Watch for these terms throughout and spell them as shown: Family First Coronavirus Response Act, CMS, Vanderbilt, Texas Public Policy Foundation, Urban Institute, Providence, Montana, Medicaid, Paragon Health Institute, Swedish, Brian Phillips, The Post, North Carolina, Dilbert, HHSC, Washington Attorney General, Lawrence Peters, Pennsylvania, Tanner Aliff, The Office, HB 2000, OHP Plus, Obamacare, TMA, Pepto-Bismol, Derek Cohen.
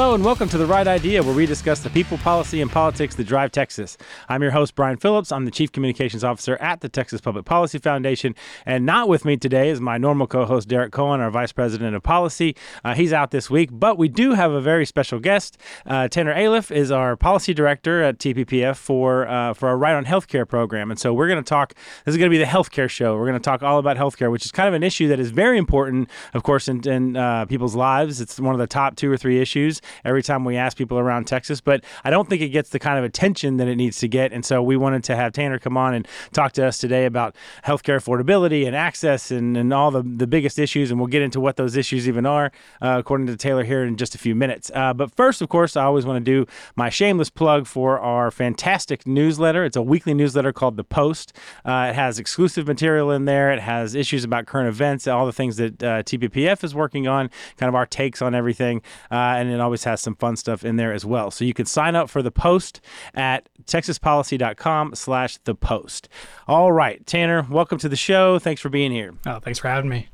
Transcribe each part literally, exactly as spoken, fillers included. Hello and welcome to The Right Idea, where we discuss the people, policy, and politics that drive Texas. I'm your host, Brian Phillips. I'm the Chief Communications Officer at the Texas Public Policy Foundation. And not with me today is my normal co-host, Derek Cohen, our Vice President of Policy. Uh, he's out this week, but we do have a very special guest. Uh, Tanner Aliff is our Policy Director at T P P F for, uh, for our Right on Healthcare program. And so we're going to talk, this is going to be the healthcare show. We're going to talk all about healthcare, which is kind of an issue that is very important, of course, in, in uh, people's lives. It's one of the top two or three issues every time we ask people around Texas, but I don't think it gets the kind of attention that it needs to get. And so we wanted to have Tanner come on and talk to us today about healthcare affordability and access and, and all the, the biggest issues. And we'll get into what those issues even are, uh, according to Taylor here in just a few minutes. Uh, but first, of course, I always want to do my shameless plug for our fantastic newsletter. It's a weekly newsletter called The Post. Uh, it has exclusive material in there. It has issues about current events, all the things that uh, T P P F is working on, kind of our takes on everything. Uh, and it always has some fun stuff in there as well. So you can sign up for The Post at texas policy dot com slash the post. All right, Tanner, welcome to the show. Thanks for being here. Oh, thanks for having me.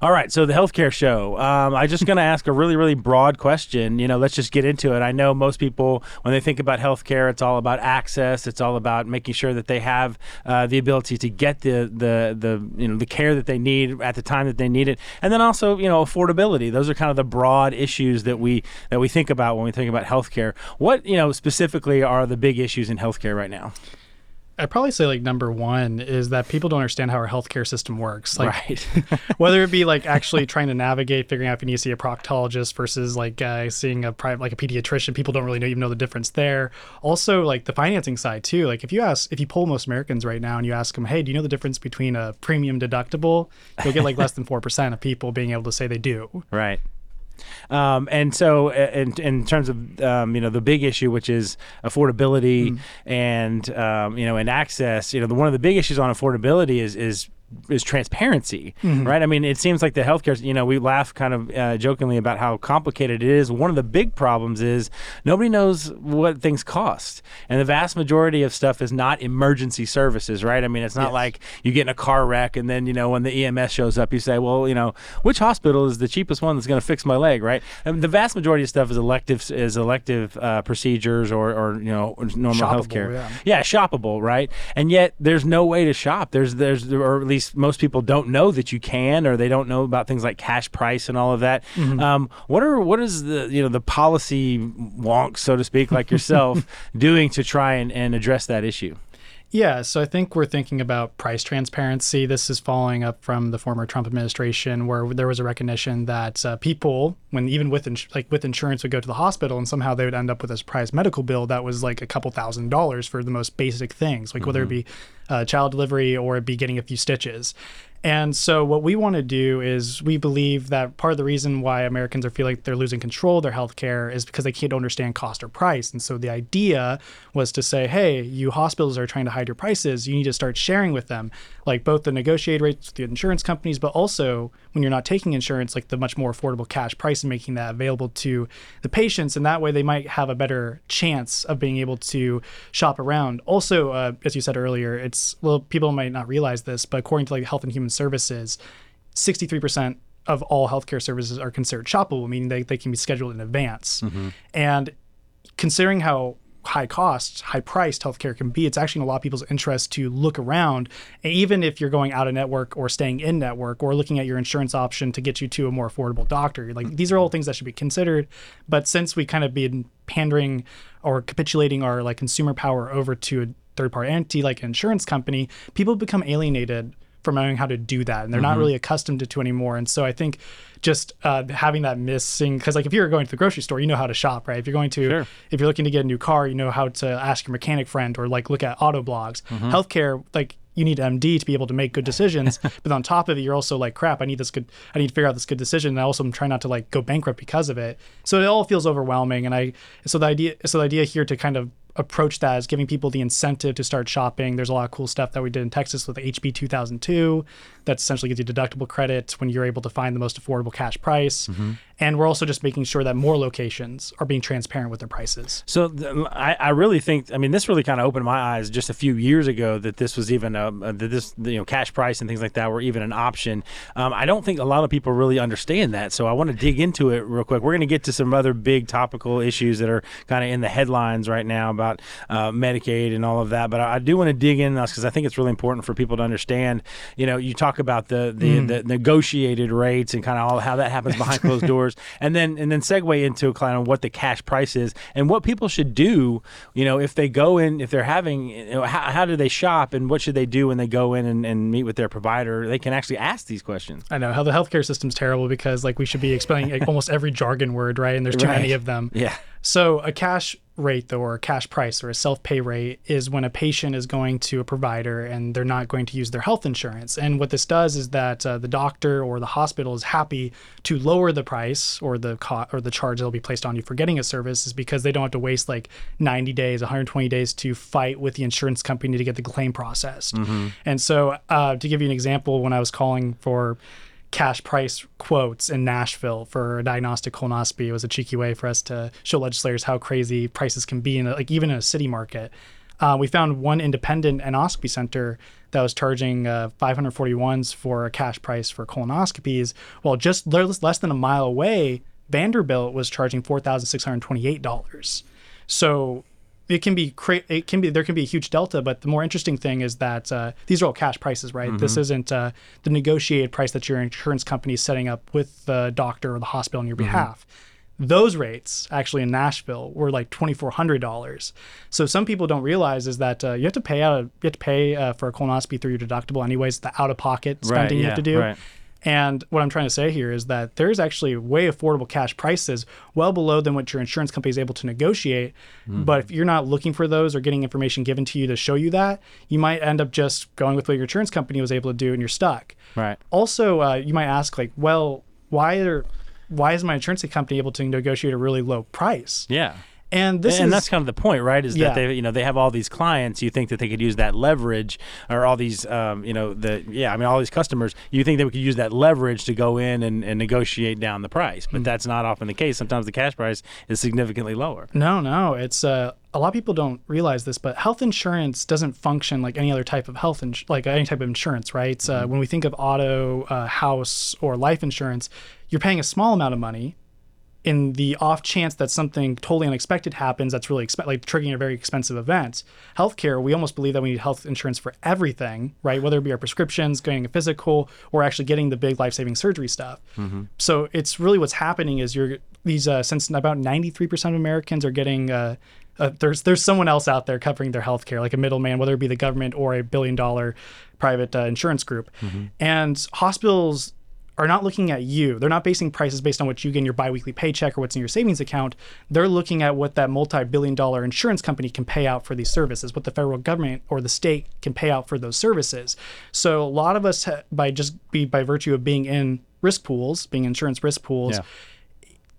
All right, so the healthcare show. Um, I'm just going to ask a really, really broad question. You know, let's just get into it. I know most people, when they think about healthcare, it's all about access. It's all about making sure that they have uh, the ability to get the the the you know the care that they need at the time that they need it, and then also you know affordability. Those are kind of the broad issues that we that we think about when we think about healthcare. What you know specifically are the big issues in healthcare right now? I'd probably say like number one is that people don't understand how our healthcare system works. Like, right. Whether it be like actually trying to navigate, figuring out if you need to see a proctologist versus like uh, seeing a private, like a pediatrician, people don't really know, even know the difference there. Also like the financing side too. Like if you ask, if you poll most Americans right now and you ask them, hey, do you know the difference between a premium deductible? You'll get like less than four percent of people being able to say they do. Right. Um, and so in, in terms of, um, you know, the big issue, which is affordability mm. and, um, you know, and access, you know, the, one of the big issues on affordability is, is is transparency, mm-hmm. right? I mean, it seems like the healthcare, you know, we laugh kind of uh, jokingly about how complicated it is. One of the big problems is nobody knows what things cost. And the vast majority of stuff is not emergency services, right? I mean, it's not yes. like you get in a car wreck and then, you know, when the E M S shows up, you say, well, you know, which hospital is the cheapest one that's going to fix my leg, right? And the vast majority of stuff is elective, is elective uh, procedures or, or, you know, normal shoppable, healthcare. Yeah. yeah, shoppable, right? And yet there's no way to shop. There's, there's, or at least most people don't know that you can, or they don't know about things like cash price and all of that. Mm-hmm. Um, what are what is the you know the policy wonk, so to speak, like yourself, doing to try and, and address that issue? Yeah, so I think we're thinking about price transparency. This is following up from the former Trump administration, where there was a recognition that uh, people, when even with ins- like with insurance, would go to the hospital and somehow they would end up with a surprise medical bill that was like a couple thousand dollars for the most basic things, like mm-hmm. whether it be uh, child delivery or it be getting a few stitches. And so what we want to do is we believe that part of the reason why Americans are feeling like they're losing control of their healthcare is because they can't understand cost or price. And so the idea was to say, hey, you hospitals are trying to hide your prices. You need to start sharing with them, like both the negotiated rates with the insurance companies, but also when you're not taking insurance, like the much more affordable cash price and making that available to the patients. And that way they might have a better chance of being able to shop around. Also, uh, as you said earlier, it's, well, people might not realize this, but according to like Health and Human Services, sixty-three percent of all healthcare services are considered shoppable, meaning they, they can be scheduled in advance. Mm-hmm. And considering how high cost, high priced healthcare can be, it's actually in a lot of people's interest to look around. And even if you're going out of network or staying in network or looking at your insurance option to get you to a more affordable doctor, like these are all things that should be considered. But since we kind of been pandering or capitulating our like consumer power over to a third party entity like an insurance company, people become alienated from knowing how to do that, and they're mm-hmm. not really accustomed to, to anymore. And so I think just uh, having that missing, because like if you're going to the grocery store, you know how to shop, right? If you're going to, sure. if you're looking to get a new car, you know how to ask your mechanic friend or like look at auto blogs. Mm-hmm. Healthcare, like you need M D to be able to make good decisions, but on top of it, you're also like, crap, I need this good, I need to figure out this good decision, and I also am trying not to like go bankrupt because of it. So it all feels overwhelming, and I so the idea so the idea here to kind of approach that is giving people the incentive to start shopping. There's a lot of cool stuff that we did in Texas with H B two thousand two that essentially gives you deductible credit when you're able to find the most affordable cash price. Mm-hmm. And we're also just making sure that more locations are being transparent with their prices. So th- I, I really think, I mean, this really kind of opened my eyes just a few years ago that this was even, a, that this, you know, cash price and things like that were even an option. Um, I don't think a lot of people really understand that. So I want to dig into it real quick. We're going to get to some other big topical issues that are kind of in the headlines right now about uh, Medicaid and all of that. But I, I do want to dig in this because I think it's really important for people to understand. You know, you talk about the the, mm. the negotiated rates and kind of all how that happens behind closed doors, and then and then segue into kind of what the cash price is and what people should do. You know, if they go in, if they're having, you know, how, how do they shop and what should they do when they go in and, and meet with their provider? They can actually ask these questions. I know how the healthcare system's terrible because like we should be explaining like, almost every jargon word, right? And there's too right. many of them. Yeah. So a cash rate though, or a cash price or a self-pay rate is when a patient is going to a provider and they're not going to use their health insurance. And what this does is that uh, the doctor or the hospital is happy to lower the price or the co- or the charge that'll be placed on you for getting a service is because they don't have to waste like ninety days, one hundred twenty days to fight with the insurance company to get the claim processed. Mm-hmm. And so uh, to give you an example, when I was calling for cash price quotes in Nashville for a diagnostic colonoscopy. It was a cheeky way for us to show legislators how crazy prices can be in a, like even in a city market. Uh, we found one independent endoscopy center that was charging uh, five forty-ones for a cash price for colonoscopies, while just less than a mile away, Vanderbilt was charging four thousand six hundred twenty-eight dollars. So it can be cra- it can be there can be a huge delta, but the more interesting thing is that uh, these are all cash prices, right? Mm-hmm. This isn't uh, the negotiated price that your insurance company is setting up with the doctor or the hospital on your mm-hmm. behalf. Those rates actually in Nashville were like twenty-four hundred dollars. So some people don't realize is that uh, you have to pay out you have to pay uh, for a colonoscopy through your deductible anyways, the out of pocket spending right, yeah, you have to do. Right. And what I'm trying to say here is that there's actually way affordable cash prices, well below than what your insurance company is able to negotiate. Mm-hmm. But if you're not looking for those or getting information given to you to show you that, you might end up just going with what your insurance company was able to do and you're stuck. Right. Also, uh, you might ask like, well, why are, why is my insurance company able to negotiate a really low price? Yeah. And this and, is, and that's kind of the point, right? Is yeah. that they, you know, they have all these clients. You think that they could use that leverage, or all these, um, you know, the yeah, I mean, all these customers. You think they could use that leverage to go in and, and negotiate down the price, but mm-hmm. that's not often the case. Sometimes the cash price is significantly lower. No, no, it's uh, a lot of people don't realize this, but health insurance doesn't function like any other type of health, ins- like any type of insurance, right? Mm-hmm. Uh, when we think of auto, uh, house, or life insurance, you're paying a small amount of money. In the off chance that something totally unexpected happens, that's really exp- like triggering a very expensive event. Healthcare, we almost believe that we need health insurance for everything, right? Whether it be our prescriptions, getting a physical, or actually getting the big life-saving surgery stuff. Mm-hmm. So it's really what's happening is you're these uh, since about ninety-three percent of Americans are getting uh, uh, there's there's someone else out there covering their healthcare, like a middleman, whether it be the government or a billion-dollar private uh, insurance group, mm-hmm. and hospitals are not looking at you. They're not basing prices based on what you get in your biweekly paycheck or what's in your savings account. They're looking at what that multi-billion dollar insurance company can pay out for these services, what the federal government or the state can pay out for those services. So a lot of us, ha- by just be by virtue of being in risk pools, being insurance risk pools, yeah.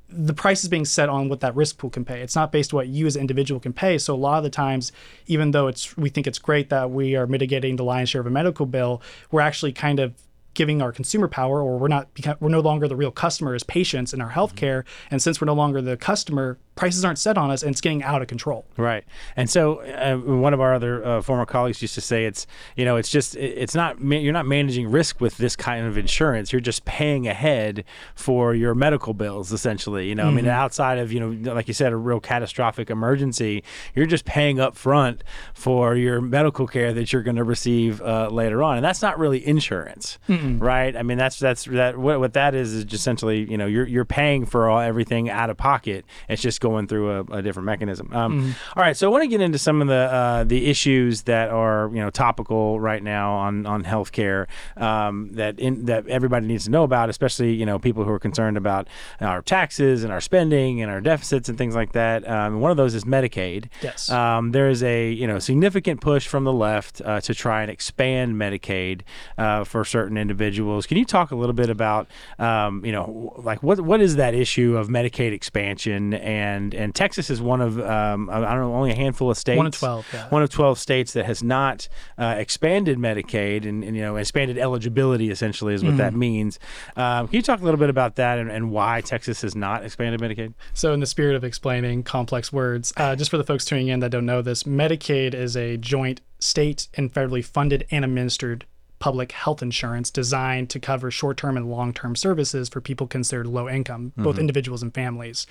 the price is being set on what that risk pool can pay. It's not based on what you as an individual can pay. So a lot of the times, even though it's we think it's great that we are mitigating the lion's share of a medical bill, we're actually kind of giving our consumer power, or we're not we're no longer the real customer as patients in our healthcare, and since we're no longer the customer, prices aren't set on us, and it's getting out of control. Right. And so uh, one of our other uh, former colleagues used to say it's you know it's just it's not you're not managing risk with this kind of insurance. You're just paying ahead for your medical bills essentially. You know, mm-hmm. I mean, outside of you know like you said, a real catastrophic emergency, you're just paying up front for your medical care that you're going to receive uh, later on, and that's not really insurance. Mm-hmm. Right, I mean that's that's that what, what that is is just essentially you know you're you're paying for all everything out of pocket. It's just going through a, a different mechanism. Um, mm-hmm. All right, so I want to get into some of the uh, the issues that are you know topical right now on on healthcare um, that in, that everybody needs to know about, especially you know people who are concerned about our taxes and our spending and our deficits and things like that. Um, one of those is Medicaid. Yes, um, there is a you know significant push from the left uh, to try and expand Medicaid uh, for certain individuals. individuals. Can you talk a little bit about, um, you know, like what what is that issue of Medicaid expansion and and and Texas is one of um, I don't know, only a handful of states. One of twelve. Yeah. One of twelve states that has not uh, expanded Medicaid and, and you know expanded eligibility essentially is what mm-hmm. that means. Um, can you talk a little bit about that and, and why Texas has not expanded Medicaid? So, in the spirit of explaining complex words, uh, just for the folks tuning in that don't know this, Medicaid is a joint state and federally funded and administered public health insurance designed to cover short-term and long-term services for people considered low income, mm-hmm. both individuals and families.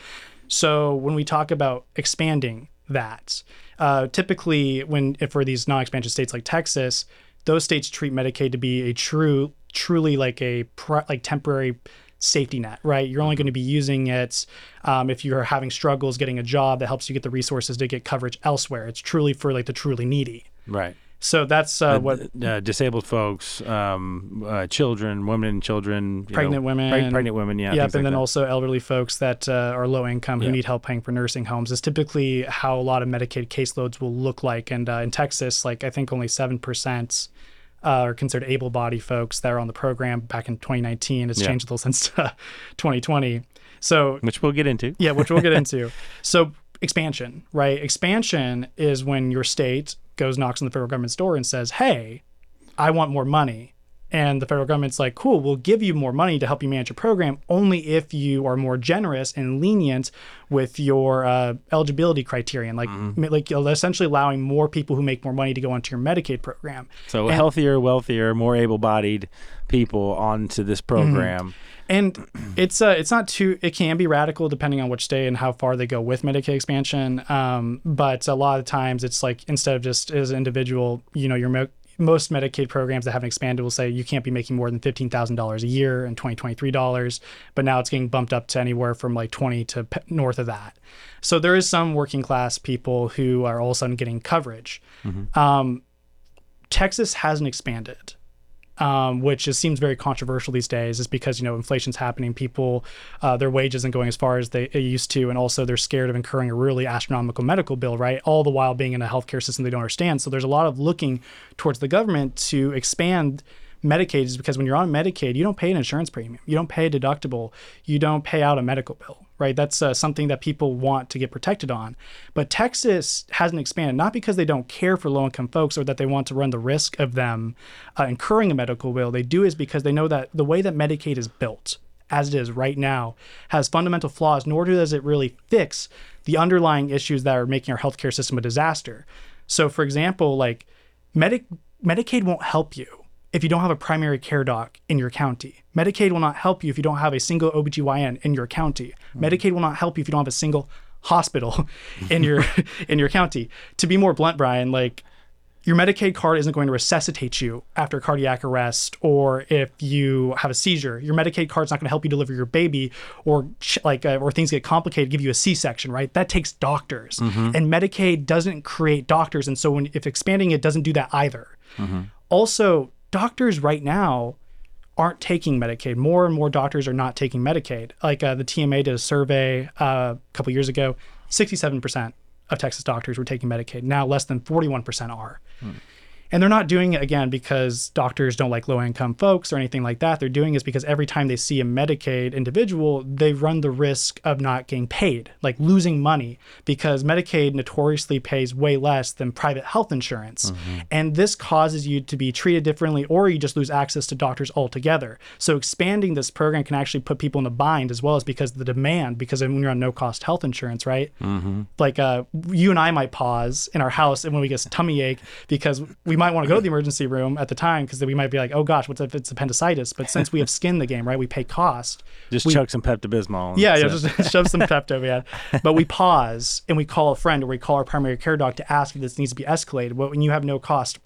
So when we talk about expanding that, uh, typically when if for these non-expansion states like Texas, those states treat Medicaid to be a true, truly like a pre, like temporary safety net, right? You're only going to be using it um, if you're having struggles getting a job that helps you get the resources to get coverage elsewhere. It's truly for like the truly needy. Right. So that's uh, what uh, disabled folks, um, uh, children, women and children, you pregnant know, women, preg- pregnant women, yeah, yep, and like then that. Also elderly folks that uh, are low income who yep. need help paying for nursing homes is typically how a lot of Medicaid caseloads will look like. And uh, in Texas, like I think only seven percent uh, are considered able-bodied folks that are on the program. Back in twenty nineteen, it's yep. changed a little since uh, twenty twenty. So which we'll get into. Yeah, which we'll get into. So expansion, right? Expansion is when your state goes, knocks on the federal government's door and says, hey, I want more money. And the federal government's like, cool, we'll give you more money to help you manage your program only if you are more generous and lenient with your uh, eligibility criterion, like mm-hmm. like essentially allowing more people who make more money to go onto your Medicaid program. So and, healthier, wealthier, more able-bodied people onto this program. Mm-hmm. And it's uh, it's not too, it can be radical depending on which state and how far they go with Medicaid expansion. Um, but a lot of times it's like, instead of just as an individual, you know, your mo- most Medicaid programs that haven't expanded will say you can't be making more than fifteen thousand dollars a year and twenty twenty-three dollars. But now it's getting bumped up to anywhere from like twenty to p- north of that. So there is some working class people who are all of a sudden getting coverage. Mm-hmm. Um, Texas hasn't expanded. Um, which is, seems very controversial these days, is because, you know, inflation's happening. People, uh, their wage isn't going as far as they used to. And also they're scared of incurring a really astronomical medical bill, right? All the while being in a healthcare system they don't understand. So there's a lot of looking towards the government to expand Medicaid, is because when you're on Medicaid, you don't pay an insurance premium. You don't pay a deductible. You don't pay out a medical bill, right? That's uh, something that people want to get protected on. But Texas hasn't expanded, not because they don't care for low-income folks or that they want to run the risk of them uh, incurring a medical bill. They do is because they know that the way that Medicaid is built, as it is right now, has fundamental flaws, nor does it really fix the underlying issues that are making our healthcare system a disaster. So, for example, like Medi- Medicaid won't help you if you don't have a primary care doc in your county. Medicaid will not help you if you don't have a single O B G Y N in your county. Medicaid will not help you if you don't have a single hospital in your in your county. To be more blunt, Brian, like your Medicaid card isn't going to resuscitate you after cardiac arrest, or if you have a seizure. Your Medicaid card's not going to help you deliver your baby, or like uh, or things get complicated, give you a C-section, right? That takes doctors. Mm-hmm. And Medicaid doesn't create doctors, and so when if expanding it doesn't do that either. Mm-hmm. Also, doctors right now aren't taking Medicaid. More and more doctors are not taking Medicaid. Like uh, the T M A did a survey uh, a couple years ago, sixty-seven percent of Texas doctors were taking Medicaid. Now less than forty-one percent are. Hmm. And they're not doing it, again, because doctors don't like low-income folks or anything like that. They're doing it because every time they see a Medicaid individual, they run the risk of not getting paid, like losing money, because Medicaid notoriously pays way less than private health insurance. Mm-hmm. And this causes you to be treated differently, or you just lose access to doctors altogether. So expanding this program can actually put people in a bind, as well as because of the demand, because when you're on no-cost health insurance, right? Mm-hmm. Like uh, you and I might pause in our house and when we get a tummy ache because we might want to go to the emergency room at the time, because then we might be like, oh gosh, what if it's appendicitis? But since we have skin the game, right, we pay cost. Just we, chug some Pepto-Bismol. Yeah, yeah, just shove some Pepto, yeah. But we pause and we call a friend, or we call our primary care doc to ask if this needs to be escalated. Well, when you have no cost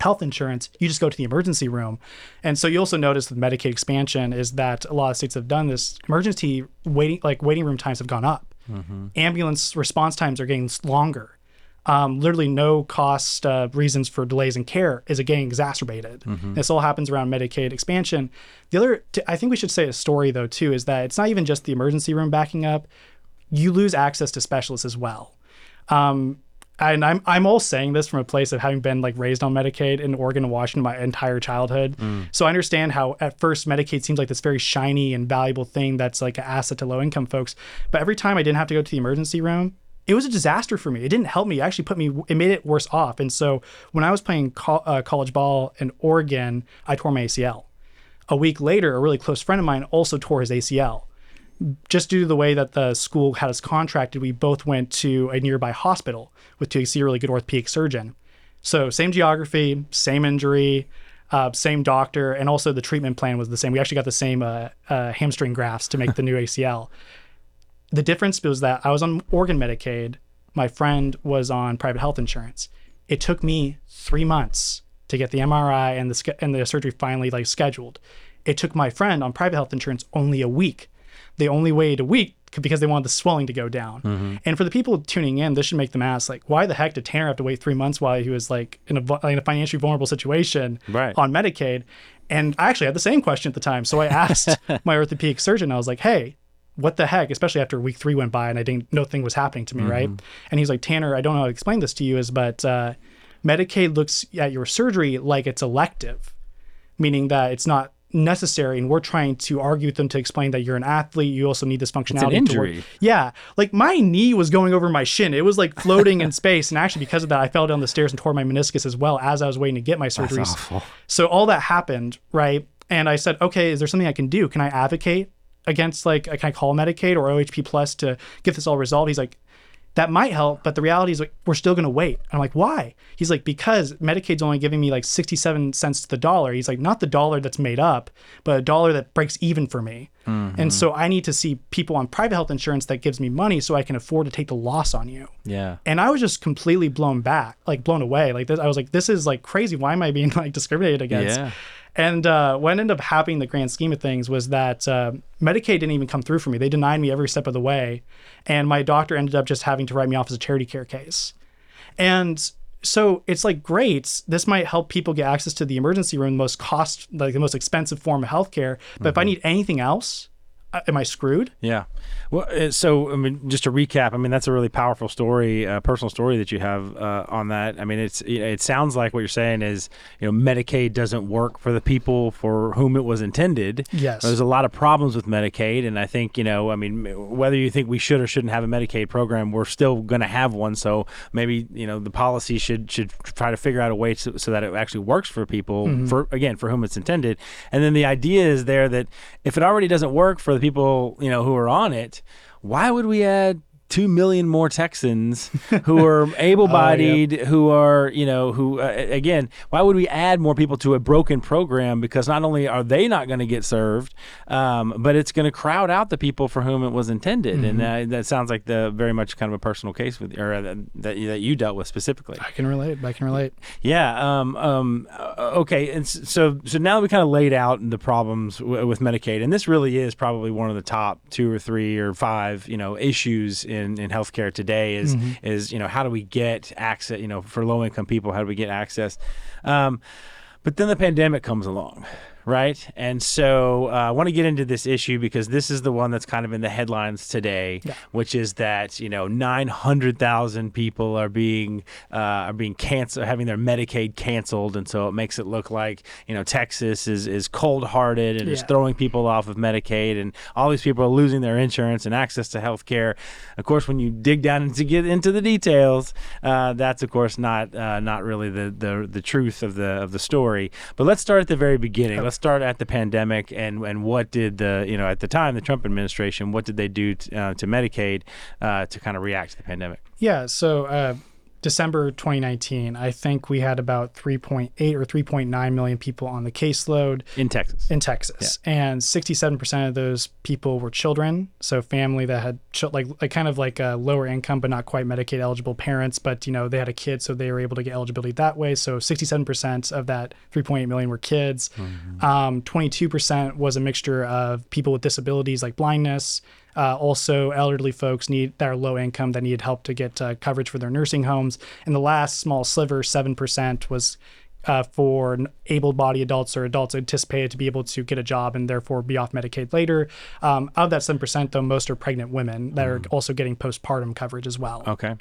health insurance, you just go to the emergency room. And so you also notice with Medicaid expansion is that a lot of states have done this. Emergency waiting, like waiting room times have gone up. Mm-hmm. Ambulance response times are getting longer. Um, literally no cost uh, reasons for delays in care is again exacerbated. Mm-hmm. This all happens around Medicaid expansion. The other, t- I think we should say a story though too, is that it's not even just the emergency room backing up. You lose access to specialists as well. Um, and I'm I'm all saying this from a place of having been like raised on Medicaid in Oregon and Washington my entire childhood. Mm. So I understand how at first Medicaid seems like this very shiny and valuable thing that's like an asset to low income folks. But every time I didn't have to go to the emergency room, it was a disaster for me. It didn't help me. It actually put me, it made it worse off. And so when I was playing co- uh, college ball in Oregon, I tore my A C L. A week later, a really close friend of mine also tore his A C L. Just due to the way that the school had us contracted, we both went to a nearby hospital with to see a really good orthopedic surgeon. So same geography, same injury, uh, same doctor, and also the treatment plan was the same. We actually got the same uh, uh, hamstring grafts to make the new A C L. The difference was that I was on Oregon Medicaid. My friend was on private health insurance. It took me three months to get the M R I and the and the surgery finally like scheduled. It took my friend on private health insurance only a week. They only waited a week because they wanted the swelling to go down. Mm-hmm. And for the people tuning in, this should make them ask, like, why the heck did Tanner have to wait three months while he was like in a, in a financially vulnerable situation right. on Medicaid? And I actually had the same question at the time. So I asked my orthopedic surgeon, I was like, hey, what the heck, especially after week three went by and I didn't know thing was happening to me, mm-hmm. right? And he's like, Tanner, I don't know how to explain this to you, is but uh, Medicaid looks at your surgery like it's elective, meaning that it's not necessary, and we're trying to argue with them to explain that you're an athlete, you also need this functionality. It's an injury. To work. Yeah, like my knee was going over my shin. It was like floating in space, and actually because of that, I fell down the stairs and tore my meniscus as well as I was waiting to get my surgeries. That's awful. So all that happened, right? And I said, okay, is there something I can do? Can I advocate against like, can I call Medicaid or O H P Plus to get this all resolved? He's like, that might help, but the reality is like, we're still going to wait. And I'm like, why? He's like, because Medicaid's only giving me like sixty-seven cents to the dollar. He's like, not the dollar that's made up, but a dollar that breaks even for me. Mm-hmm. And so I need to see people on private health insurance that gives me money so I can afford to take the loss on you. Yeah. And I was just completely blown back, like blown away. Like this, I was like, this is like crazy. Why am I being like discriminated against? Yeah. And uh, what ended up happening in the grand scheme of things was that uh, Medicaid didn't even come through for me. They denied me every step of the way. And my doctor ended up just having to write me off as a charity care case. And so it's like, great, this might help people get access to the emergency room, the most cost, like the most expensive form of healthcare. But mm-hmm. if I need anything else, am I screwed? Yeah. Well, so, I mean, just to recap, I mean, that's a really powerful story, uh, personal story that you have uh, on that. I mean, it's it sounds like what you're saying is, you know, Medicaid doesn't work for the people for whom it was intended. Yes. There's a lot of problems with Medicaid. And I think, you know, I mean, whether you think we should or shouldn't have a Medicaid program, we're still going to have one. So maybe, you know, the policy should should try to figure out a way to, so that it actually works for people, mm-hmm. for again, for whom it's intended. And then the idea is there that if it already doesn't work for the people, you know, who are on it, why would we add two million more Texans who are able-bodied, oh, yep. who are, you know, who, uh, again, why would we add more people to a broken program? Because not only are they not going to get served, um, but it's going to crowd out the people for whom it was intended. Mm-hmm. And uh, that sounds like the very much kind of a personal case with, or uh, that, that you dealt with specifically. I can relate. I can relate. Yeah. Um, um, okay. And so, so now that we kind of laid out the problems w- with Medicaid, and this really is probably one of the top two or three or five, you know, issues in In, in healthcare today is, mm-hmm. is, you know, how do we get access, you know, for low income people, how do we get access? Um, but then the pandemic comes along, right? And so uh, I want to get into this issue because this is the one that's kind of in the headlines today, yeah. which is that, you know, nine hundred thousand people are being uh, are being canceled, having their Medicaid canceled. And so it makes it look like, you know, Texas is, is cold hearted and yeah. is throwing people off of Medicaid, and all these people are losing their insurance and access to health care. Of course, when you dig down and to get into the details, uh, that's, of course, not uh, not really the, the the truth of the of the story. But let's start at the very beginning. Okay. Let's start at the pandemic, and, and what did the, you know, at the time, the Trump administration, what did they do t- uh, to Medicaid uh, to kind of react to the pandemic? Yeah, so uh, December twenty nineteen, I think we had about three point eight or three point nine million people on the caseload. In Texas. In Texas. Yeah. And sixty-seven percent of those people were children, so family that had ch- like, like kind of like a lower income but not quite Medicaid eligible parents, but, you know, they had a kid, so they were able to get eligibility that way. So sixty-seven percent of that three point eight million were kids. Mm-hmm. Um, twenty-two percent was a mixture of people with disabilities like blindness. Uh, also, elderly folks need that are low income that needed help to get uh, coverage for their nursing homes. And the last small sliver, seven percent, was uh, for able-bodied adults or adults anticipated to be able to get a job and therefore be off Medicaid later. Um, of that seven percent, though, most are pregnant women that mm. are also getting postpartum coverage as well. Okay.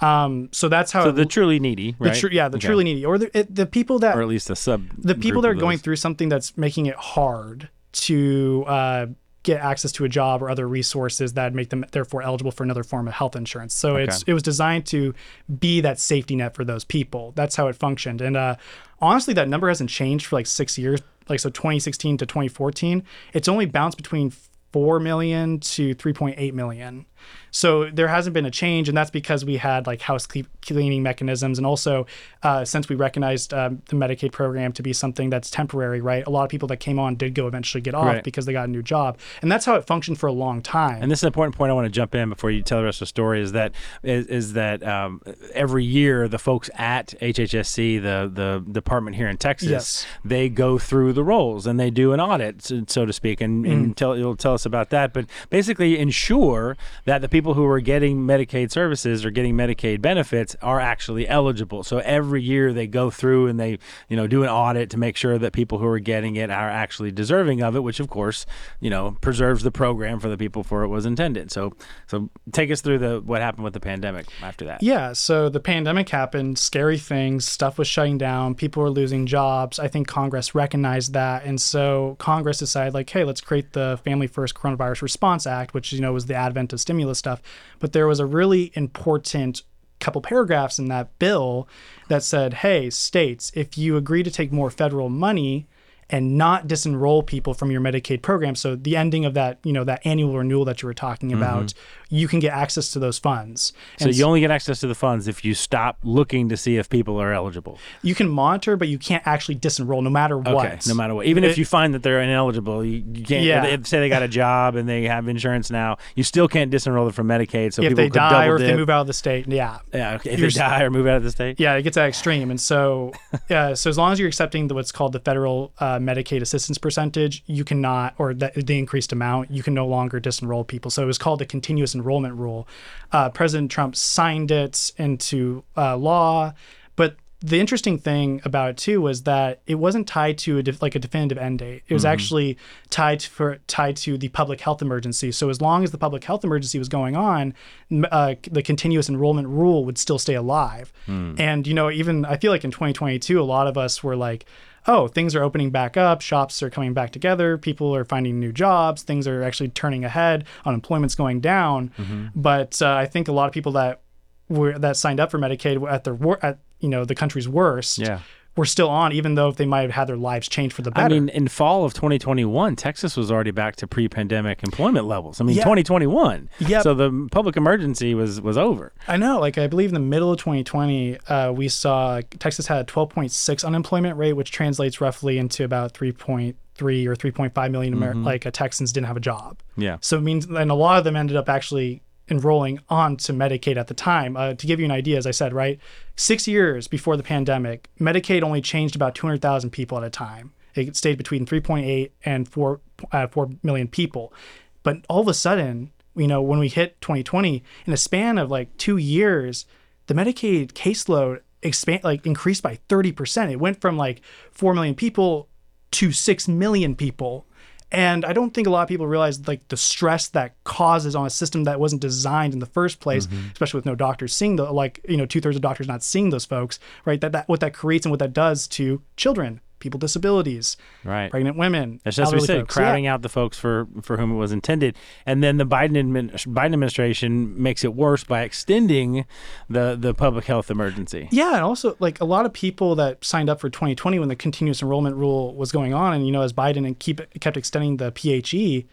Um, so that's how. So it, the truly needy, right? The tr- yeah, the okay. truly needy, or the, it, the people that, or at least a sub. The people that are going through something that's making it hard to uh, get access to a job or other resources that make them therefore eligible for another form of health insurance. So okay. it's it was designed to be that safety net for those people. That's how it functioned. And uh, honestly, that number hasn't changed for like six years. Like so, twenty sixteen to twenty fourteen, it's only bounced between four million to three point eight million. So there hasn't been a change, and that's because we had like house cleaning mechanisms, and also uh, since we recognized um, the Medicaid program to be something that's temporary, right? A lot of people that came on did go eventually get off right. because they got a new job, and that's how it functioned for a long time. And this is an important point I want to jump in before you tell the rest of the story is that is, is that um, every year the folks at H H S C, the the department here in Texas, yes. they go through the roles and they do an audit, so, so to speak, and, mm. and tell you'll tell us about that, but basically ensure that the people who are getting Medicaid services or getting Medicaid benefits are actually eligible. So every year they go through and they, you know, do an audit to make sure that people who are getting it are actually deserving of it, which of course, you know, preserves the program for the people for it was intended. So, so take us through the what happened with the pandemic after that. Yeah. So the pandemic happened, scary things, stuff was shutting down, people were losing jobs. I think Congress recognized that, and so Congress decided, like, hey, let's create the Family First Coronavirus Response Act, which, you know, was the advent of stimulus. Stuff, but there was a really important couple paragraphs in that bill that said, hey, states, if you agree to take more federal money and not disenroll people from your Medicaid program, so the ending of that, you know, that annual renewal that you were talking about, mm-hmm. you can get access to those funds. And so you only get access to the funds if you stop looking to see if people are eligible. You can monitor, but you can't actually disenroll, no matter what. Okay, no matter what. Even it, if you find that they're ineligible, you, you can't. Yeah. If, say they got a job and they have insurance now, you still can't disenroll them from Medicaid. So if people they could die or dip. If they move out of the state, yeah, yeah. Okay. If you're, they die or move out of the state, yeah, it gets that extreme. And so, uh, so as long as you're accepting the, what's called the federal uh, Medicaid assistance percentage, you cannot, or the, the increased amount, you can no longer disenroll people. So it was called the continuous enrollment rule. Uh, President Trump signed it into uh, law. But the interesting thing about it too was that it wasn't tied to a de- like a definitive end date. It was mm-hmm. actually tied to, for tied to the public health emergency. So as long as the public health emergency was going on, uh, the continuous enrollment rule would still stay alive. Mm. And you know, even I feel like in twenty twenty-two, a lot of us were like, oh, things are opening back up, shops are coming back together, people are finding new jobs, things are actually turning ahead, unemployment's going down. Mm-hmm. But uh, I think a lot of people that were that signed up for Medicaid at their wor- at you know the country's worst. Yeah. We're still on, even though they might have had their lives changed for the better. I mean, in fall of twenty twenty-one, Texas was already back to pre-pandemic employment levels. I mean, yeah. twenty twenty-one. Yeah. So the public emergency was was over. I know. Like, I believe in the middle of twenty twenty, uh, we saw Texas had a twelve point six unemployment rate, which translates roughly into about three point three or three point five million Ameri- mm-hmm. like uh, Texans didn't have a job. Yeah. So it means, and a lot of them ended up actually enrolling onto Medicaid at the time. Uh, to give you an idea, as I said, right, six years before the pandemic, Medicaid only changed about two hundred thousand people at a time. It stayed between three point eight and four, uh, four million people. But all of a sudden, you know, when we hit twenty twenty, in a span of like two years, the Medicaid caseload expand, like increased by thirty percent. It went from like four million people to six million people. And I don't think a lot of people realize like the stress that causes on a system that wasn't designed in the first place, mm-hmm. especially with no doctors seeing the, like, you know, two thirds of doctors not seeing those folks, right? That, that what that creates and what that does to children, people with disabilities, right, pregnant women. That's just what we said, folks. crowding yeah. out the folks for, for whom it was intended. And then the Biden admin, Biden administration makes it worse by extending the, the public health emergency. Yeah, and also like a lot of people that signed up for twenty twenty when the continuous enrollment rule was going on, and you know, as Biden and keep kept extending the P H E,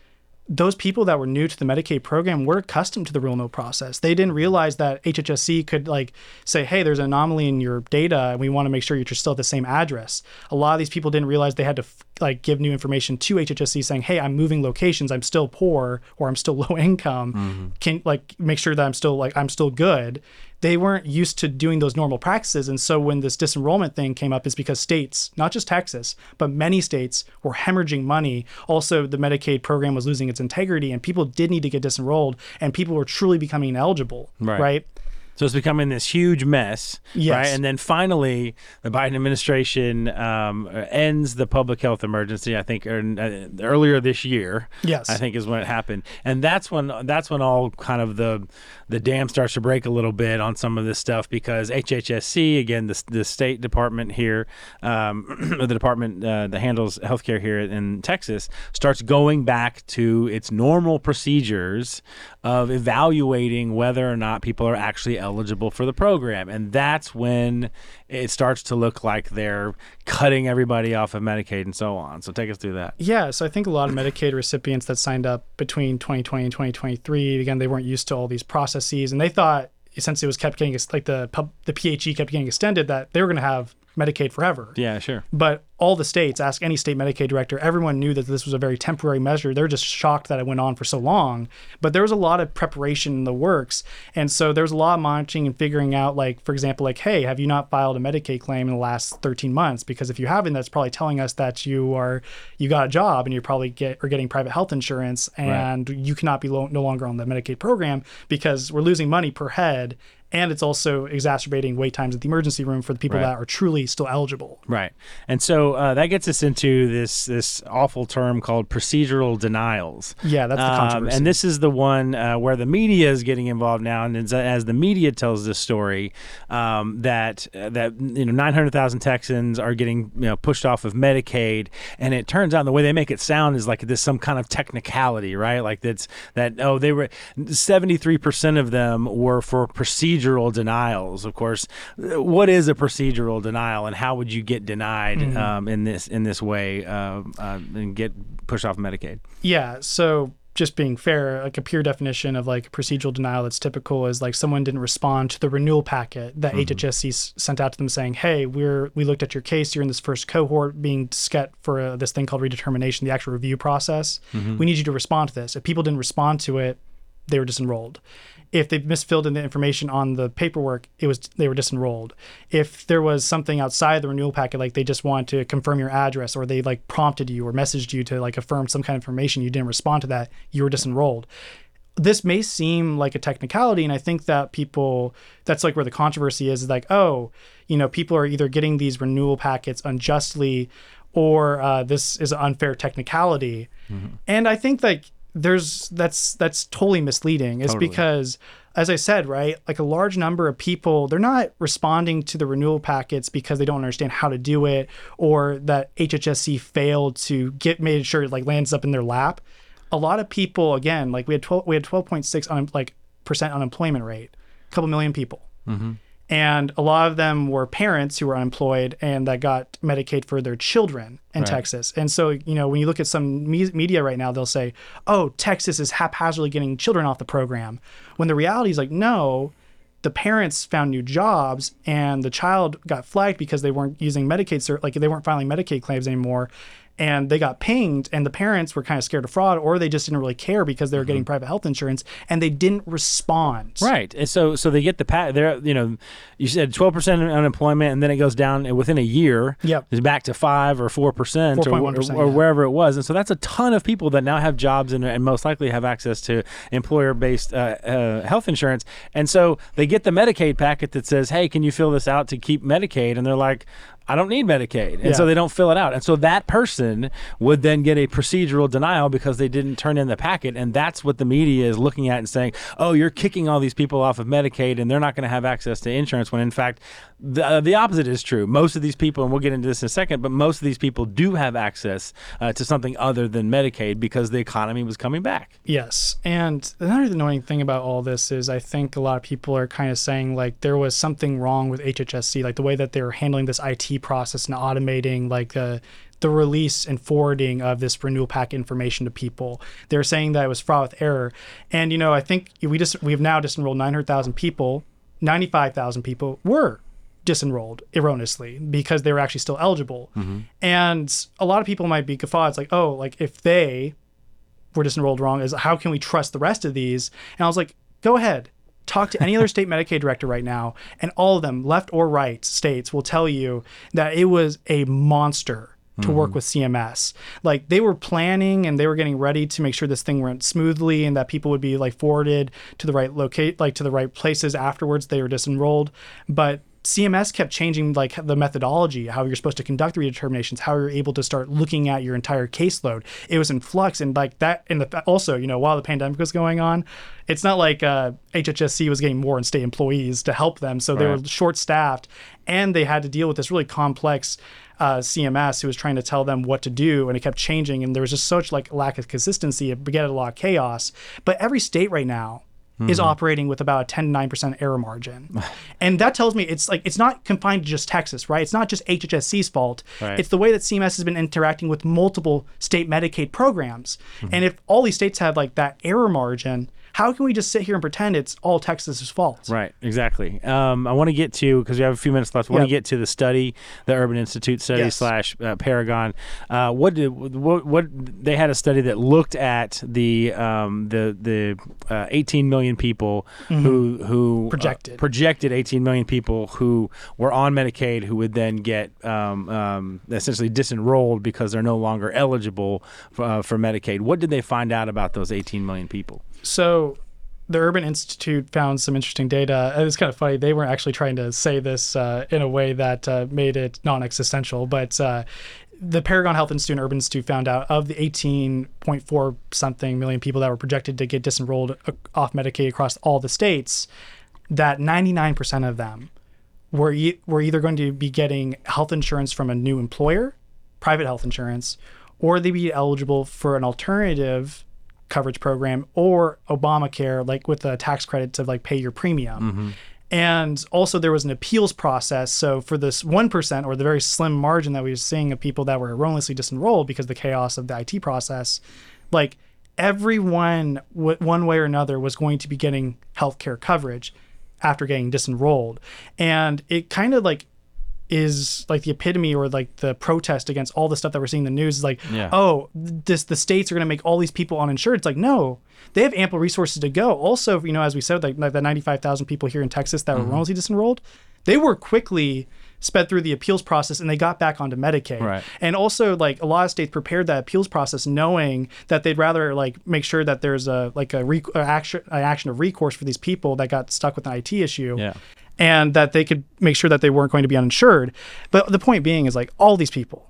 those people that were new to the Medicaid program were accustomed to the real no process. They didn't realize that H H S C could like say, hey, there's an anomaly in your data and we want to make sure you're still at the same address. A lot of these people didn't realize they had to like give new information to H H S C saying, hey, I'm moving locations, I'm still poor or I'm still low income. Mm-hmm. Can like make sure that I'm still like I'm still good. They weren't used to doing those normal practices. And so when this disenrollment thing came up, it's because states, not just Texas, but many states were hemorrhaging money. Also, the Medicaid program was losing its integrity and people did need to get disenrolled and people were truly becoming ineligible, right? right? So it's becoming this huge mess, yes. right? And then finally, the Biden administration um, ends the public health emergency, I think, or, uh, earlier this year, yes. I think is when it happened. And that's when that's when all kind of the the dam starts to break a little bit on some of this stuff, because H H S C, again, the, the state department here, um, the department uh, that handles healthcare here in Texas, starts going back to its normal procedures of evaluating whether or not people are actually eligible for the program. And that's when it starts to look like they're cutting everybody off of Medicaid and so on. So take us through that. Yeah, so I think a lot of Medicaid recipients that signed up between twenty twenty and twenty twenty-three, again, they weren't used to all these processes, and they thought, since it was kept getting, like the the P H E kept getting extended, that they were going to have Medicaid forever. Yeah, sure. But all the states, ask any state Medicaid director, everyone knew that this was a very temporary measure. They're just shocked that it went on for so long. But there was a lot of preparation in the works. And so there was a lot of monitoring and figuring out, like, for example, like, hey, have you not filed a Medicaid claim in the last thirteen months? Because if you haven't, that's probably telling us that you are, you got a job and you're probably get, or getting private health insurance, and right. you cannot be lo- no longer on the Medicaid program because we're losing money per head. And it's also exacerbating wait times at the emergency room for the people right. that are truly still eligible. Right. And so uh, that gets us into this this awful term called procedural denials. Yeah, that's the controversy. Um, and this is the one uh, where the media is getting involved now. And as, as the media tells this story, um, that uh, that you know nine hundred thousand Texans are getting you know pushed off of Medicaid. And it turns out the way they make it sound is like this some kind of technicality, right? Like that's that oh they were seventy-three percent of them were for procedural. Procedural denials. Of course, what is a procedural denial, and how would you get denied mm-hmm. um, in this in this way uh, uh, and get pushed off Medicaid? Yeah. So just being fair, like a pure definition of like procedural denial that's typical is like someone didn't respond to the renewal packet that mm-hmm. H H S C sent out to them saying, hey, we're we looked at your case. You're in this first cohort being set for uh, this thing called redetermination, the actual review process. Mm-hmm. We need you to respond to this. If people didn't respond to it, they were disenrolled. If they misfilled in the information on the paperwork, it was they were disenrolled. If there was something outside the renewal packet, like they just wanted to confirm your address, or they like prompted you or messaged you to like affirm some kind of information, you didn't respond to that, you were disenrolled. This may seem like a technicality, and I think that people, that's like where the controversy is, is like, oh, you know, people are either getting these renewal packets unjustly, or uh, this is an unfair technicality. Mm-hmm. And I think like, There's that's that's totally misleading. It's totally. Because, as I said, right, like a large number of people, they're not responding to the renewal packets because they don't understand how to do it, or that H H S C failed to get made sure it like lands up in their lap. A lot of people, again, like we had twelve we had twelve point six un, like percent unemployment rate, a couple million people, mm-hmm. and a lot of them were parents who were unemployed and that got Medicaid for their children. In right. Texas. And so, you know, when you look at some me- media right now, they'll say, oh, Texas is haphazardly getting children off the program. When the reality is like, no, the parents found new jobs and the child got flagged because they weren't using Medicaid, like they weren't filing Medicaid claims anymore. And they got pinged, and the parents were kind of scared of fraud, or they just didn't really care because they were mm-hmm. getting private health insurance, and they didn't respond. Right, and so so they get the pat. They're you know, you said twelve percent unemployment, and then it goes down within a year. Yep, it's back to five or four percent, or, or, or wherever it was, and so that's a ton of people that now have jobs and, and most likely have access to employer-based uh, uh, health insurance, and so they get the Medicaid packet that says, "Hey, can you fill this out to keep Medicaid?" And they're like, I don't need Medicaid. And yeah. so they don't fill it out. And so that person would then get a procedural denial because they didn't turn in the packet. And that's what the media is looking at and saying, oh, you're kicking all these people off of Medicaid and they're not going to have access to insurance, when in fact, the, uh, the opposite is true. Most of these people, and we'll get into this in a second, but most of these people do have access uh, to something other than Medicaid because the economy was coming back. Yes. And another annoying thing about all this is I think a lot of people are kind of saying like there was something wrong with H H S C, like the way that they were handling this I T process and automating like uh, the release and forwarding of this renewal pack information to people. They're saying that it was fraught with error. And, you know, I think we just, we've now disenrolled nine hundred thousand people. ninety-five thousand people were disenrolled erroneously because they were actually still eligible. Mm-hmm. And a lot of people might be guffawed. It's like, oh, like if they were disenrolled wrong, is how can we trust the rest of these? And I was like, go ahead. Talk to any other state Medicaid director right now, and all of them, left or right states, will tell you that it was a monster to mm-hmm. work with C M S. Like, they were planning and they were getting ready to make sure this thing went smoothly and that people would be like forwarded to the right locate, like to the right places afterwards they were disenrolled. But C M S kept changing like the methodology, how you're supposed to conduct the redeterminations, how you're able to start looking at your entire caseload. It was in flux, and like that, and the, also, you know, while the pandemic was going on, it's not like uh, H H S C was getting more in-state employees to help them, so they right. were short-staffed, and they had to deal with this really complex uh, C M S who was trying to tell them what to do, and it kept changing, and there was just such like lack of consistency, it begat a lot of chaos. But every state right now Mm-hmm. is operating with about a ten to nine percent error margin. And that tells me it's like it's not confined to just Texas, right? It's not just H H S C's fault. Right. It's the way that C M S has been interacting with multiple state Medicaid programs. Mm-hmm. And if all these states have like that error margin, how can we just sit here and pretend it's all Texas's fault? Right, exactly. Um, I want to get to, because we have a few minutes left, I want yep. to get to the study, the Urban Institute study yes. slash uh, Paragon. Uh, what did what, what they had a study that looked at the um, the the uh, eighteen million people mm-hmm. who who projected uh, projected eighteen million people who were on Medicaid who would then get um, um, essentially disenrolled because they're no longer eligible for, uh, for Medicaid. What did they find out about those eighteen million people? So the Urban Institute found some interesting data. It was kind of funny. They weren't actually trying to say this uh, in a way that uh, made it non-existential, but uh, the Paragon Health Institute and Urban Institute found out of the eighteen point four something million people that were projected to get disenrolled off Medicaid across all the states, that ninety-nine percent of them were, e- were either going to be getting health insurance from a new employer, private health insurance, or they'd be eligible for an alternative coverage program or Obamacare, like with a tax credit to like pay your premium. Mm-hmm. And also there was an appeals process. So for this one percent or the very slim margin that we were seeing of people that were erroneously disenrolled because of the chaos of the I T process, like everyone w- one way or another was going to be getting healthcare coverage after getting disenrolled. And it kind of like is like the epitome or like the protest against all the stuff that we're seeing in the news is like, yeah. oh, this the states are going to make all these people uninsured. It's like, no, they have ample resources to go. Also, you know, as we said, like, like the ninety-five thousand people here in Texas that mm-hmm. were wrongly disenrolled, they were quickly sped through the appeals process and they got back onto Medicaid. Right. And also like a lot of states prepared that appeals process knowing that they'd rather like make sure that there's a like a rec- action, an action of recourse for these people that got stuck with an I T issue. Yeah. And that they could make sure that they weren't going to be uninsured. But the point being is like all these people,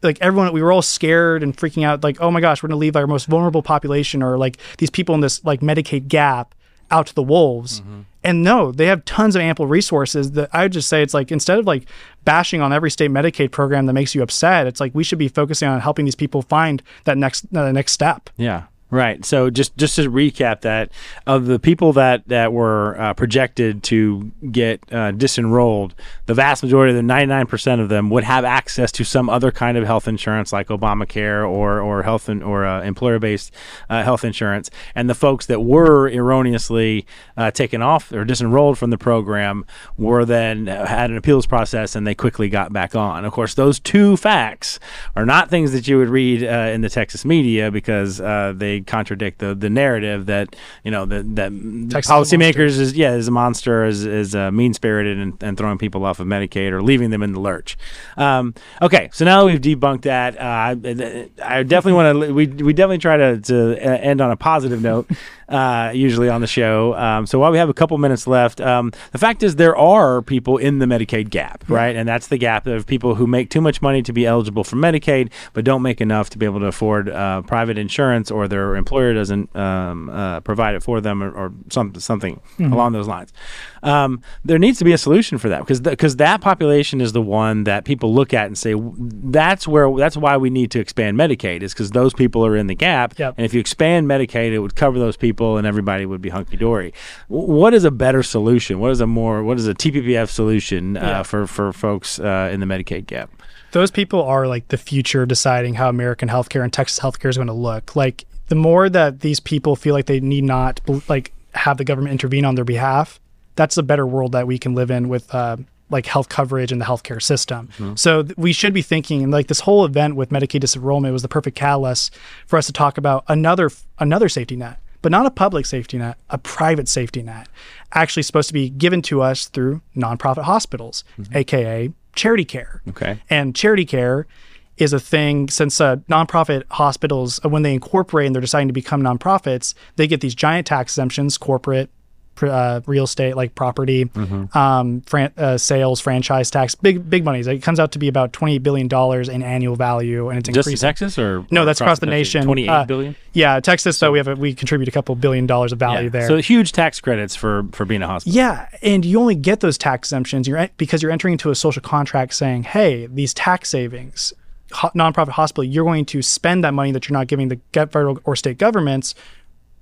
like everyone, we were all scared and freaking out like, oh my gosh, we're going to leave our most vulnerable population or like these people in this like Medicaid gap out to the wolves. Mm-hmm. And no, they have tons of ample resources that I would just say it's like instead of like bashing on every state Medicaid program that makes you upset, it's like we should be focusing on helping these people find that next uh, next step. Yeah. Right. So just, just to recap that, of the people that, that were uh, projected to get uh, disenrolled, the vast majority of them, ninety-nine percent of them, would have access to some other kind of health insurance like Obamacare or or health in, or uh, employer-based uh, health insurance. And the folks that were erroneously uh, taken off or disenrolled from the program were then uh, had an appeals process and they quickly got back on. Of course, those two facts are not things that you would read uh, in the Texas media because uh, they contradict the the narrative that you know that that Texas policymakers is yeah is a monster is is uh, mean spirited and, and throwing people off of Medicaid or leaving them in the lurch. Um, okay, so now that we've debunked that, uh, I, I definitely want to we we definitely try to, to end on a positive note. Uh, usually on the show. Um, so while we have a couple minutes left, um, the fact is there are people in the Medicaid gap, right? And that's the gap of people who make too much money to be eligible for Medicaid, but don't make enough to be able to afford uh, private insurance, or their employer doesn't um, uh, provide it for them, or, or some, something mm-hmm. along those lines. Um, there needs to be a solution for that because because that population is the one that people look at and say that's where that's why we need to expand Medicaid, is because those people are in the gap, yep. and if you expand Medicaid, it would cover those people. And everybody would be hunky dory. What is a better solution? What is a more? What is a T P P F solution uh, yeah. for for folks uh, in the Medicaid gap? Those people are like the future of deciding how American healthcare and Texas healthcare is going to look. Like the more that these people feel like they need not like have the government intervene on their behalf, that's a better world that we can live in with. Uh, like health coverage and the healthcare system. Mm-hmm. So th- we should be thinking, and like this whole event with Medicaid disenrollment was the perfect catalyst for us to talk about another another safety net. But not a public safety net, a private safety net, actually supposed to be given to us through nonprofit hospitals, mm-hmm. A K A charity care. Okay. And charity care is a thing since uh, nonprofit hospitals, uh, when they incorporate and they're deciding to become nonprofits, they get these giant tax exemptions, corporate, uh, real estate, like property, mm-hmm. um, fran- uh, sales, franchise tax, big, big monies. It comes out to be about twenty-eight billion dollars in annual value. And it's increasing. Just in Texas or? No, that's across, across the nation. twenty-eight billion dollars? Uh, yeah. Texas, so though, we have a, we contribute a couple billion dollars of value yeah. there. So huge tax credits for, for being a hospital. Yeah. And you only get those tax exemptions you're en- because you're entering into a social contract saying, hey, these tax savings, ho- nonprofit hospital, you're going to spend that money that you're not giving the federal or state governments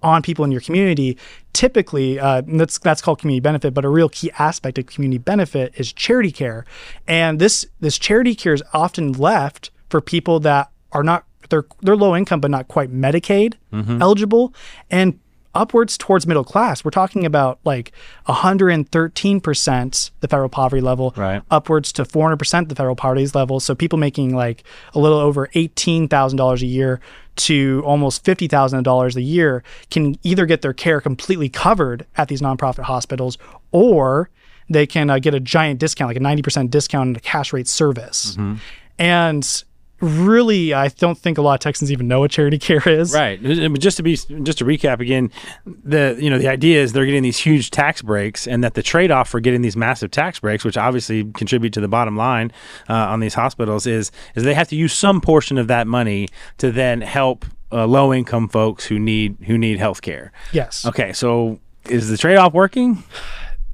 on people in your community. Typically, uh, that's that's called community benefit, but a real key aspect of community benefit is charity care. And this this charity care is often left for people that are not, they're, they're low income, but not quite Medicaid mm-hmm. eligible, and upwards towards middle class. We're talking about like one hundred thirteen percent the federal poverty level, right. upwards to four hundred percent the federal poverty level. So people making like a little over eighteen thousand dollars a year to almost fifty thousand dollars a year can either get their care completely covered at these nonprofit hospitals, or they can uh, get a giant discount, like a ninety percent discount in a cash rate service. Mm-hmm. And really, I don't think a lot of Texans even know what charity care is. Right. Just to be, just to recap again, the you know the idea is they're getting these huge tax breaks, and that the trade-off for getting these massive tax breaks, which obviously contribute to the bottom line uh, on these hospitals, is is they have to use some portion of that money to then help uh, low-income folks who need who need health care. Yes. Okay. So is the trade-off working?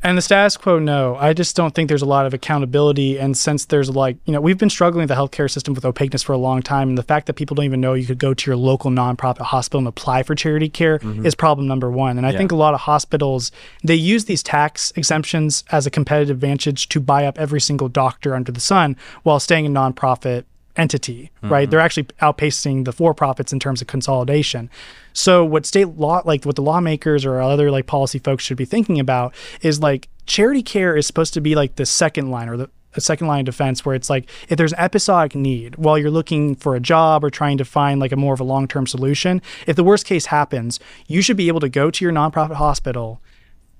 And the status quo, no. I just don't think there's a lot of accountability. And since there's like, you know, we've been struggling with the healthcare system with opaqueness for a long time. And the fact that people don't even know you could go to your local nonprofit hospital and apply for charity care mm-hmm. is problem number one. And I yeah. think a lot of hospitals, they use these tax exemptions as a competitive advantage to buy up every single doctor under the sun while staying in nonprofit entity, right? Mm-hmm. They're actually outpacing the for-profits in terms of consolidation. So what state law, like what the lawmakers or other like policy folks should be thinking about is like charity care is supposed to be like the second line or the, the second line of defense, where it's like if there's episodic need while you're looking for a job or trying to find like a more of a long-term solution, if the worst case happens, you should be able to go to your nonprofit hospital,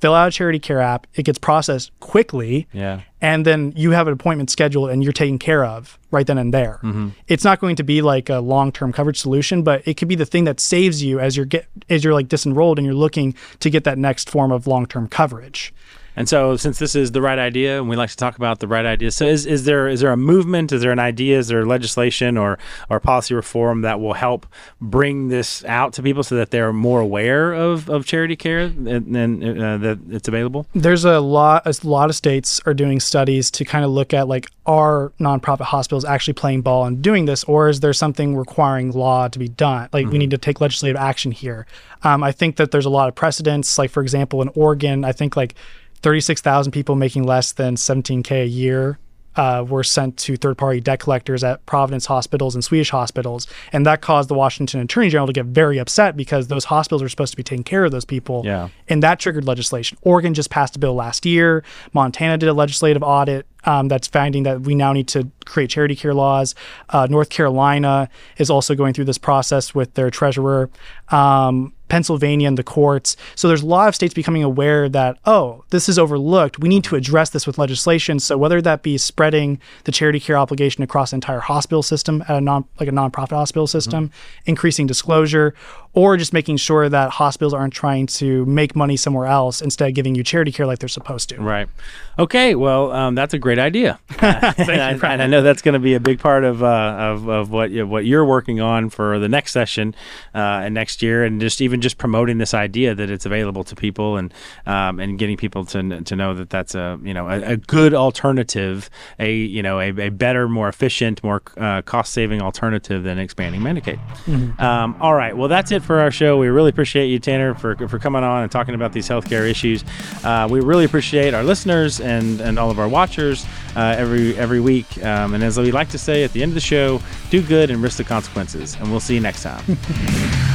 fill out a charity care app, it gets processed quickly, yeah. and then you have an appointment scheduled and you're taken care of right then and there. Mm-hmm. It's not going to be like a long-term coverage solution, but it could be the thing that saves you as you're get as you're like disenrolled and you're looking to get that next form of long-term coverage. And so since this is the right idea and we like to talk about the right idea, so is, is there is there a movement, is there an idea, is there legislation or or policy reform that will help bring this out to people so that they're more aware of, of charity care and, and uh, that it's available? There's a lot, a lot of states are doing studies to kind of look at like, are nonprofit hospitals actually playing ball and doing this, or is there something requiring law to be done? Like mm-hmm. we need to take legislative action here. Um, I think that there's a lot of precedents, like for example, in Oregon, I think like thirty-six thousand people making less than seventeen thousand a year uh, were sent to third-party debt collectors at Providence hospitals and Swedish hospitals. And that caused the Washington Attorney General to get very upset because those hospitals are supposed to be taking care of those people. Yeah. And that triggered legislation. Oregon just passed a bill last year. Montana did a legislative audit um, that's finding that we now need to create charity care laws. Uh, North Carolina is also going through this process with their treasurer. Um, Pennsylvania and the courts. So there's a lot of states becoming aware that, oh, this is overlooked. We need to address this with legislation. So whether that be spreading the charity care obligation across the entire hospital system at a non like a nonprofit hospital system, mm-hmm. increasing disclosure, or just making sure that hospitals aren't trying to make money somewhere else instead of giving you charity care like they're supposed to. Right. Okay. Well, um, that's a great idea. Thank and, you, I, and I know that's going to be a big part of uh, of, of what, you know, what you're working on for the next session uh, and next year, and just even just promoting this idea that it's available to people, and um, and getting people to to know that that's a you know a, a good alternative, a you know a, a better, more efficient, more uh, cost saving alternative than expanding Medicaid. Mm-hmm. Um, all right, well that's it for our show. We really appreciate you, Tanner, for for coming on and talking about these healthcare issues. Uh, we really appreciate our listeners and and all of our watchers uh, every every week. Um, and as we like to say at the end of the show, do good and risk the consequences. And we'll see you next time.